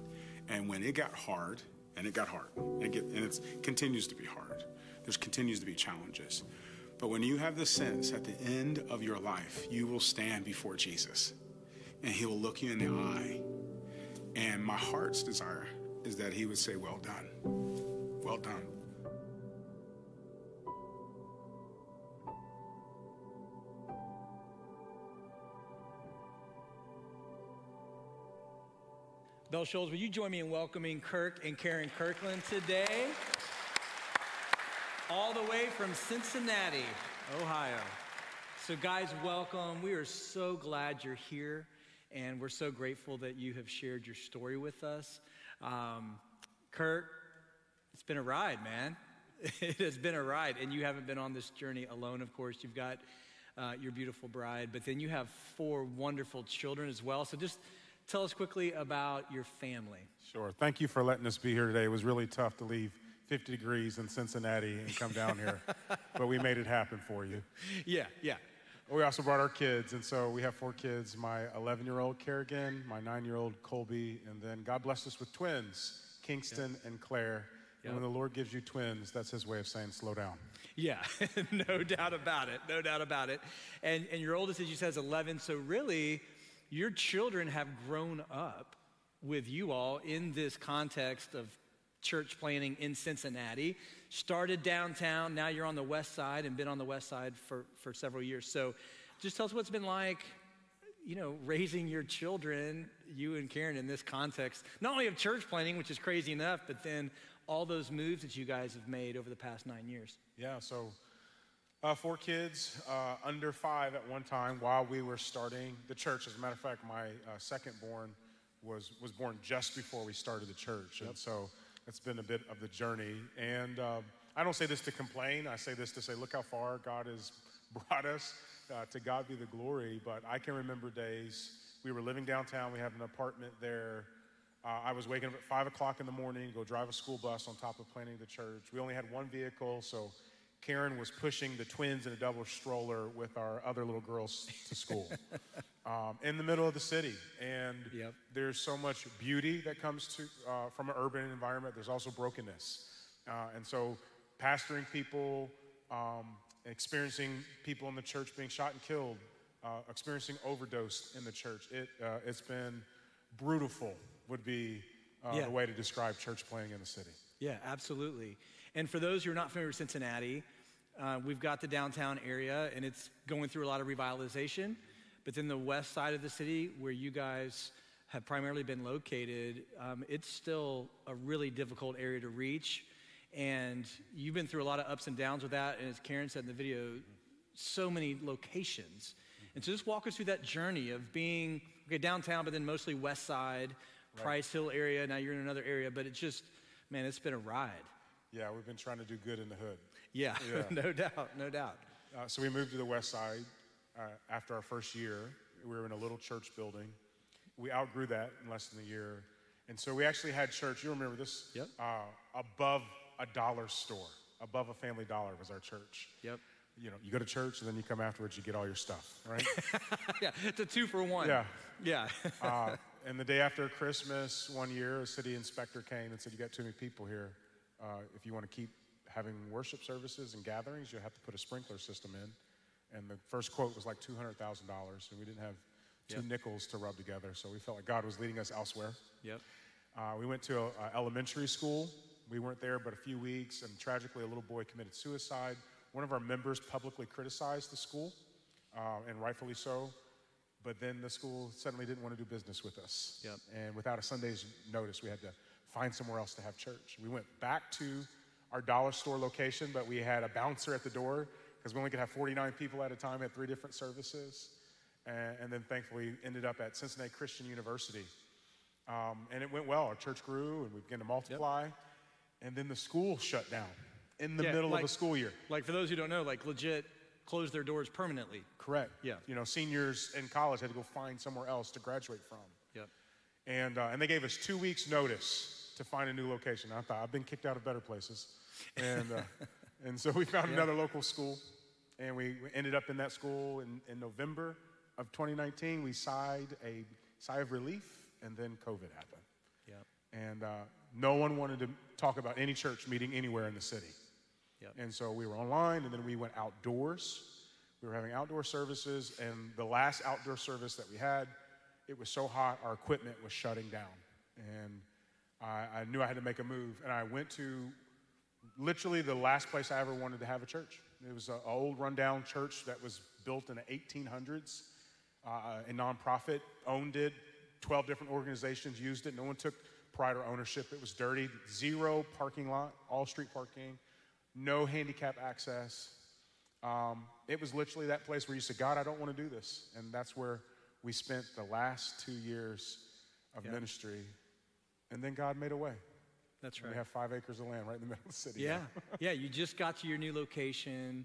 And when it got hard, and it got hard, and it, get, and it continues to be hard. There's continues to be challenges. But when you have the sense at the end of your life, you will stand before Jesus, and he will look you in the eye. And my heart's desire is that he would say, well done, well done. Bell Shoals, will you join me in welcoming Kirk and Karen Kirkland today? All the way from Cincinnati, Ohio. So guys, welcome. We are so glad you're here, and we're so grateful that you have shared your story with us. Um, Kirk, it's been a ride, man. It has been a ride, and you haven't been on this journey alone, of course. You've got uh, your beautiful bride, but then you have four wonderful children as well. So just tell us quickly about your family. Sure. Thank you for letting us be here today. It was really tough to leave fifty degrees in Cincinnati and come down here, but we made it happen for you. Yeah, yeah. We also brought our kids, and so we have four kids, my eleven-year-old Kerrigan, my nine-year-old Colby, and then God blessed us with twins, Kingston yeah. and Claire. And when the Lord gives you twins, that's his way of saying slow down. Yeah, no doubt about it, no doubt about it. And, and your oldest, as you said, is eleven, so really, your children have grown up with you all in this context of church planting in Cincinnati, started downtown, now you're on the west side and been on the west side for, for several years. So just tell us what's been like, you know, raising your children, you and Karen, in this context, not only of church planting, which is crazy enough, but then all those moves that you guys have made over the past nine years. Yeah, so... Uh, four kids, uh, under five at one time while we were starting the church. As a matter of fact, my uh, second born was, was born just before we started the church. Yep. And so it's been a bit of the journey. And um, I don't say this to complain. I say this to say, look how far God has brought us. Uh, to God be the glory. But I can remember days we were living downtown. We had an apartment there. Uh, I was waking up at five o'clock in the morning, go drive a school bus on top of planting the church. We only had one vehicle, so Karen was pushing the twins in a double stroller with our other little girls to school um, in the middle of the city. And yep. there's so much beauty that comes to uh, from an urban environment. There's also brokenness. Uh, and so pastoring people, um, experiencing people in the church being shot and killed, uh, experiencing overdose in the church. It, uh, it's been brutal would be uh, yeah. the way to describe church playing in the city. Yeah, absolutely. And for those who are not familiar with Cincinnati, uh, we've got the downtown area, and it's going through a lot of revitalization. But then the west side of the city, where you guys have primarily been located, um, it's still a really difficult area to reach. And you've been through a lot of ups and downs with that. And as Karen said in the video, so many locations. And so just walk us through that journey of being, okay, downtown, but then mostly west side, right. Price Hill area. Now you're in another area, but it's just, man, it's been a ride. Yeah, we've been trying to do good in the hood. Yeah, yeah. no doubt, no doubt. Uh, so we moved to the west side uh, after our first year. We were in a little church building. We outgrew that in less than a year. And so we actually had church, you remember this, yep. uh, above a dollar store, above a Family Dollar was our church. Yep. you know, you go to church and then you come afterwards, you get all your stuff, right? Yeah, it's a two for one. Yeah. Yeah. uh, and the day after Christmas one year, a city inspector came and said, you got too many people here. Uh, if you want to keep having worship services and gatherings, you'll have to put a sprinkler system in. And the first quote was like two hundred thousand dollars, and we didn't have two yep. nickels to rub together, so we felt like God was leading us elsewhere. Yep. Uh, we went to a, a elementary school. We weren't there but a few weeks, and tragically, a little boy committed suicide. One of our members publicly criticized the school, uh, and rightfully so, but then the school suddenly didn't want to do business with us. Yep. And without a Sunday's notice, we had to find somewhere else to have church. We went back to our dollar store location, but we had a bouncer at the door because we only could have forty-nine people at a time at three different services. And, and then thankfully ended up at Cincinnati Christian University. Um, and it went well. Our church grew and we began to multiply. Yep. And then the school shut down in the yeah, middle like, of a school year. Like for those who don't know, like legit closed their doors permanently. Correct. Yeah. You know, seniors in college had to go find somewhere else to graduate from. Yep. And, uh, and they gave us two weeks notice to find a new location. I thought, I've been kicked out of better places. And, uh, and so we found yep. another local school, and we ended up in that school in, in November of twenty nineteen. We sighed a sigh of relief, and then COVID happened. Yep. And uh, no one wanted to talk about any church meeting anywhere in the city. Yep. And so we were online, and then we went outdoors. We were having outdoor services, and the last outdoor service that we had, it was so hot, our equipment was shutting down. And I, I knew I had to make a move, and I went to literally the last place I ever wanted to have a church. It was an old rundown church that was built in the eighteen hundreds. Uh, a nonprofit owned it, twelve different organizations used it. No one took pride or ownership. It was dirty, zero parking lot, all street parking, no handicap access. Um, it was literally that place where you said, God, I don't want to do this. And that's where we spent the last two years of yeah. ministry. And then God made a way. That's right. And we have five acres of land right in the middle of the city. Yeah, yeah. You just got to your new location,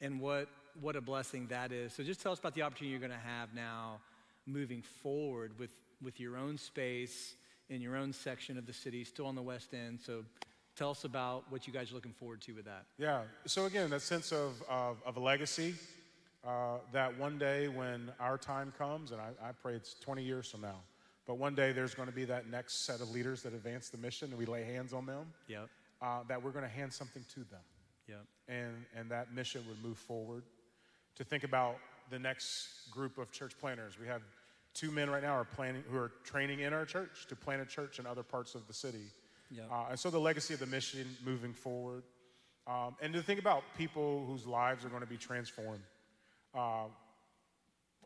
and what what a blessing that is. So just tell us about the opportunity you're going to have now moving forward with, with your own space in your own section of the city, still on the west end. So tell us about what you guys are looking forward to with that. Yeah, so again, that sense of, of, of a legacy uh, that one day when our time comes, and I, I pray it's twenty years from now, but one day there's going to be that next set of leaders that advance the mission, and we lay hands on them, yep. uh, that we're going to hand something to them. Yep. And, and that mission would move forward. To think about the next group of church planters. We have two men right now are planning, who are training in our church to plant a church in other parts of the city. Yep. Uh, and so the legacy of the mission moving forward. Um, and to think about people whose lives are going to be transformed. Uh,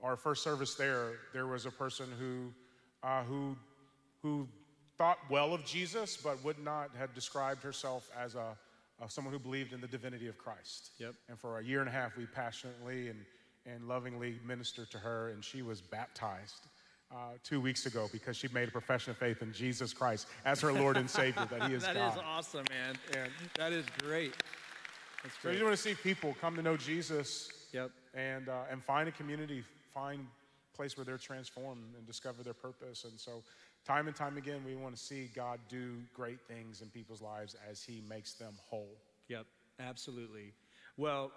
our first service there, there was a person who, uh, who, who thought well of Jesus, but would not have described herself as a Uh, someone who believed in the divinity of Christ. Yep. And for a year and a half, we passionately and, and lovingly ministered to her, and she was baptized uh, two weeks ago because she made a profession of faith in Jesus Christ as her Lord and Savior, that he is that God. That is awesome, man. And that is great. That's great. So you want to see people come to know Jesus yep. and, uh, and find a community, find a place where they're transformed and discover their purpose. And so time and time again, we want to see God do great things in people's lives as he makes them whole. Yep, absolutely. Well,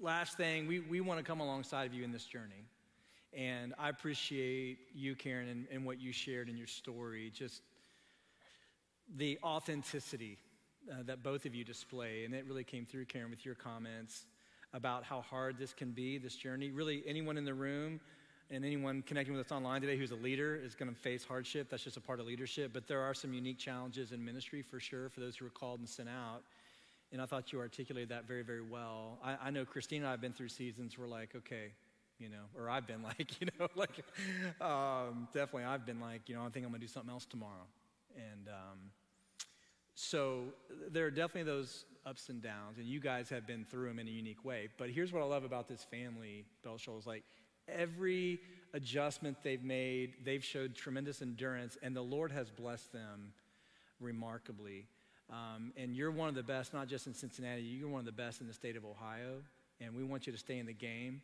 last thing, we, we want to come alongside of you in this journey. And I appreciate you, Karen, and, and what you shared in your story, just the authenticity uh, that both of you display. And it really came through, Karen, with your comments about how hard this can be, this journey. Really, anyone in the room and anyone connecting with us online today who's a leader is going to face hardship. That's just a part of leadership. But there are some unique challenges in ministry for sure for those who are called and sent out. And I thought you articulated that very, very well. I, I know Christina and I have been through seasons where like, okay, you know, or I've been like, you know, like um, definitely I've been like, you know, I think I'm going to do something else tomorrow. And um, so there are definitely those ups and downs. And you guys have been through them in a unique way. But here's what I love about this family, Belshaw, is like, every adjustment they've made, they've showed tremendous endurance, and the Lord has blessed them remarkably. Um, and you're one of the best, not just in Cincinnati, you're one of the best in the state of Ohio, and we want you to stay in the game.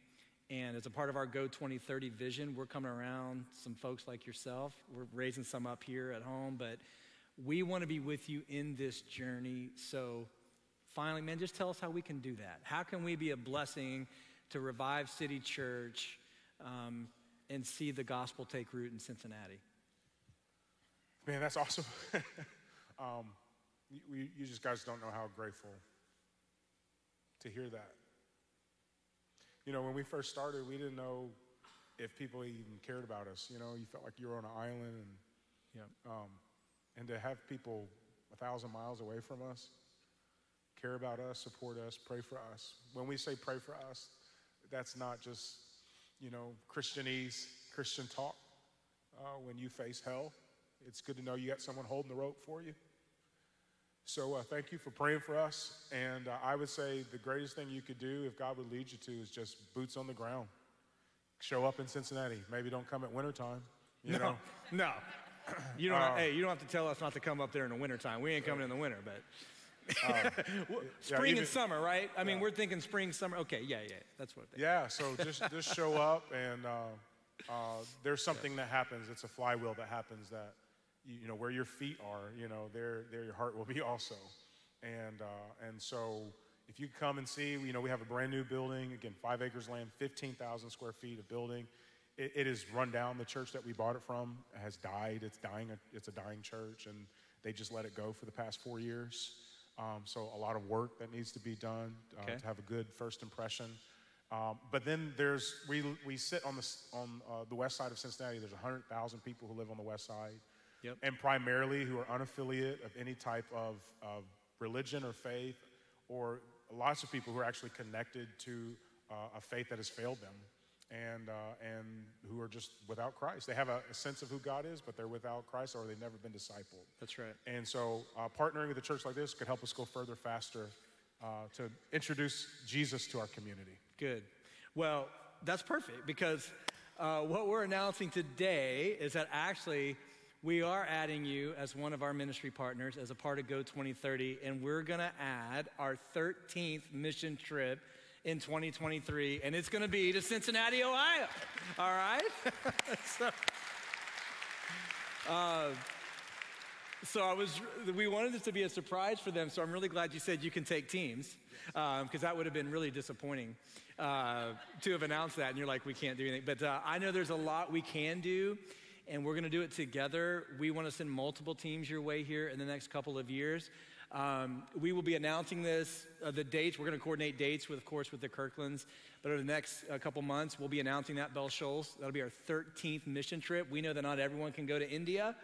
And as a part of our Go twenty thirty vision, we're coming around some folks like yourself. We're raising some up here at home, but we want to be with you in this journey. So Finally, man, just tell us how we can do that. How can we be a blessing to Revive City Church um, and see the gospel take root in Cincinnati? Man, that's awesome. um, you, you just guys don't know how grateful to hear that. You know, when we first started, we didn't know if people even cared about us. You know, you felt like you were on an island. And, yep. um, and to have people a thousand miles away from us care about us, support us, pray for us. When we say pray for us, that's not just, you know, Christianese, Christian talk. Uh, when you face hell, it's good to know you got someone holding the rope for you. So uh, thank you for praying for us. And uh, I would say the greatest thing you could do, if God would lead you to, is just boots on the ground. Show up in Cincinnati. Maybe don't come at wintertime. You no, know? no. You don't. Uh, hey, you don't have to tell us not to come up there in the wintertime. We ain't coming in the winter, but... Uh, spring yeah, even, and summer, right? I mean, yeah. We're thinking spring, summer. Okay, yeah, yeah, that's what. Yeah, so just just show up, and uh, uh, there's something yeah. that happens. It's a flywheel that happens that, you know, where your feet are, you know, there there your heart will be also, and uh, and so if you come and see, you know, we have a brand new building again, five acres of land, fifteen thousand square feet of building. It, it is run down. The church that we bought it from has died. It's dying. It's a dying church, and they just let it go for the past four years. Um, so a lot of work that needs to be done uh, okay. to have a good first impression. Um, but then there's, we we sit on the, on, uh, the west side of Cincinnati. There's one hundred thousand people who live on the west side. Yep. And primarily who are unaffiliate of any type of, of religion or faith, or lots of people who are actually connected to uh, a faith that has failed them and, uh, and who are just without Christ. They have a, a sense of who God is, but they're without Christ, or they've never been discipled. That's right. And so uh, partnering with a church like this could help us go further, faster, uh, to introduce Jesus to our community. Good. Well, that's perfect, because uh, what we're announcing today is that actually we are adding you as one of our ministry partners as a part of Go twenty thirty, and we're going to add our thirteenth mission trip in twenty twenty-three, and it's going to be to Cincinnati, Ohio. All right? so, uh, so I was, we wanted this to be a surprise for them, so I'm really glad you said you can take teams, because um, that would have been really disappointing uh, to have announced that, and you're like, we can't do anything. But uh, I know there's a lot we can do, and we're going to do it together. We want to send multiple teams your way here in the next couple of years. Um, we will be announcing this, uh, the dates. We're going to coordinate dates, with, of course, with the Kirklands. But over the next uh, couple months, we'll be announcing that, Bell Shoals. That'll be our thirteenth mission trip. We know that not everyone can go to India.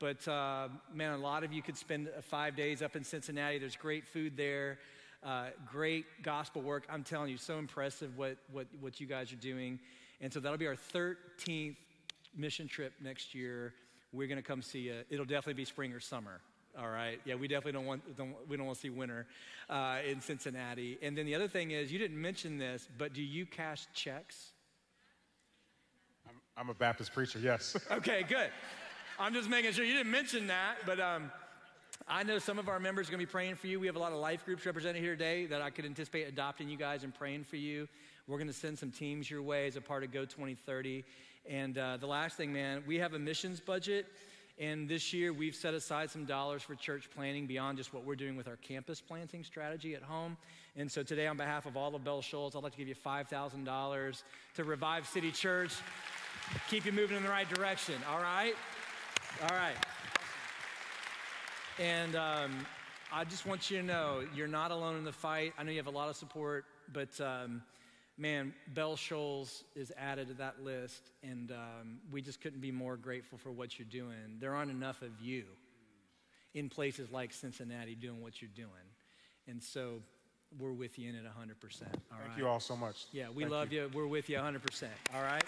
But, uh, man, a lot of you could spend five days up in Cincinnati. There's great food there, uh, great gospel work. I'm telling you, so impressive what, what, what you guys are doing. And so that'll be our thirteenth mission trip next year. We're going to come see you. It'll definitely be spring or summer. All right. Yeah, we definitely don't want don't, we don't want to see winter uh, in Cincinnati. And then the other thing is, you didn't mention this, but do you cash checks? I'm, I'm a Baptist preacher. Yes. Okay, good. I'm just making sure you didn't mention that. But um, I know some of our members are going to be praying for you. We have a lot of life groups represented here today that I could anticipate adopting you guys and praying for you. We're going to send some teams your way as a part of Go twenty thirty. And uh, the last thing, man, we have a missions budget. And this year, we've set aside some dollars for church planting beyond just what we're doing with our campus planting strategy at home. And so today, on behalf of all of Bell Shoals, I'd like to give you five thousand dollars to Revive City Church. Keep you moving in the right direction, all right? All right. And um, I just want you to know, you're not alone in the fight. I know you have a lot of support, but um, man, Bell Shoals is added to that list, and um, we just couldn't be more grateful for what you're doing. There aren't enough of you in places like Cincinnati doing what you're doing, and so we're with you in it one hundred percent. All right? Thank you all so much. Yeah, we love you. We're with you one hundred percent, all right?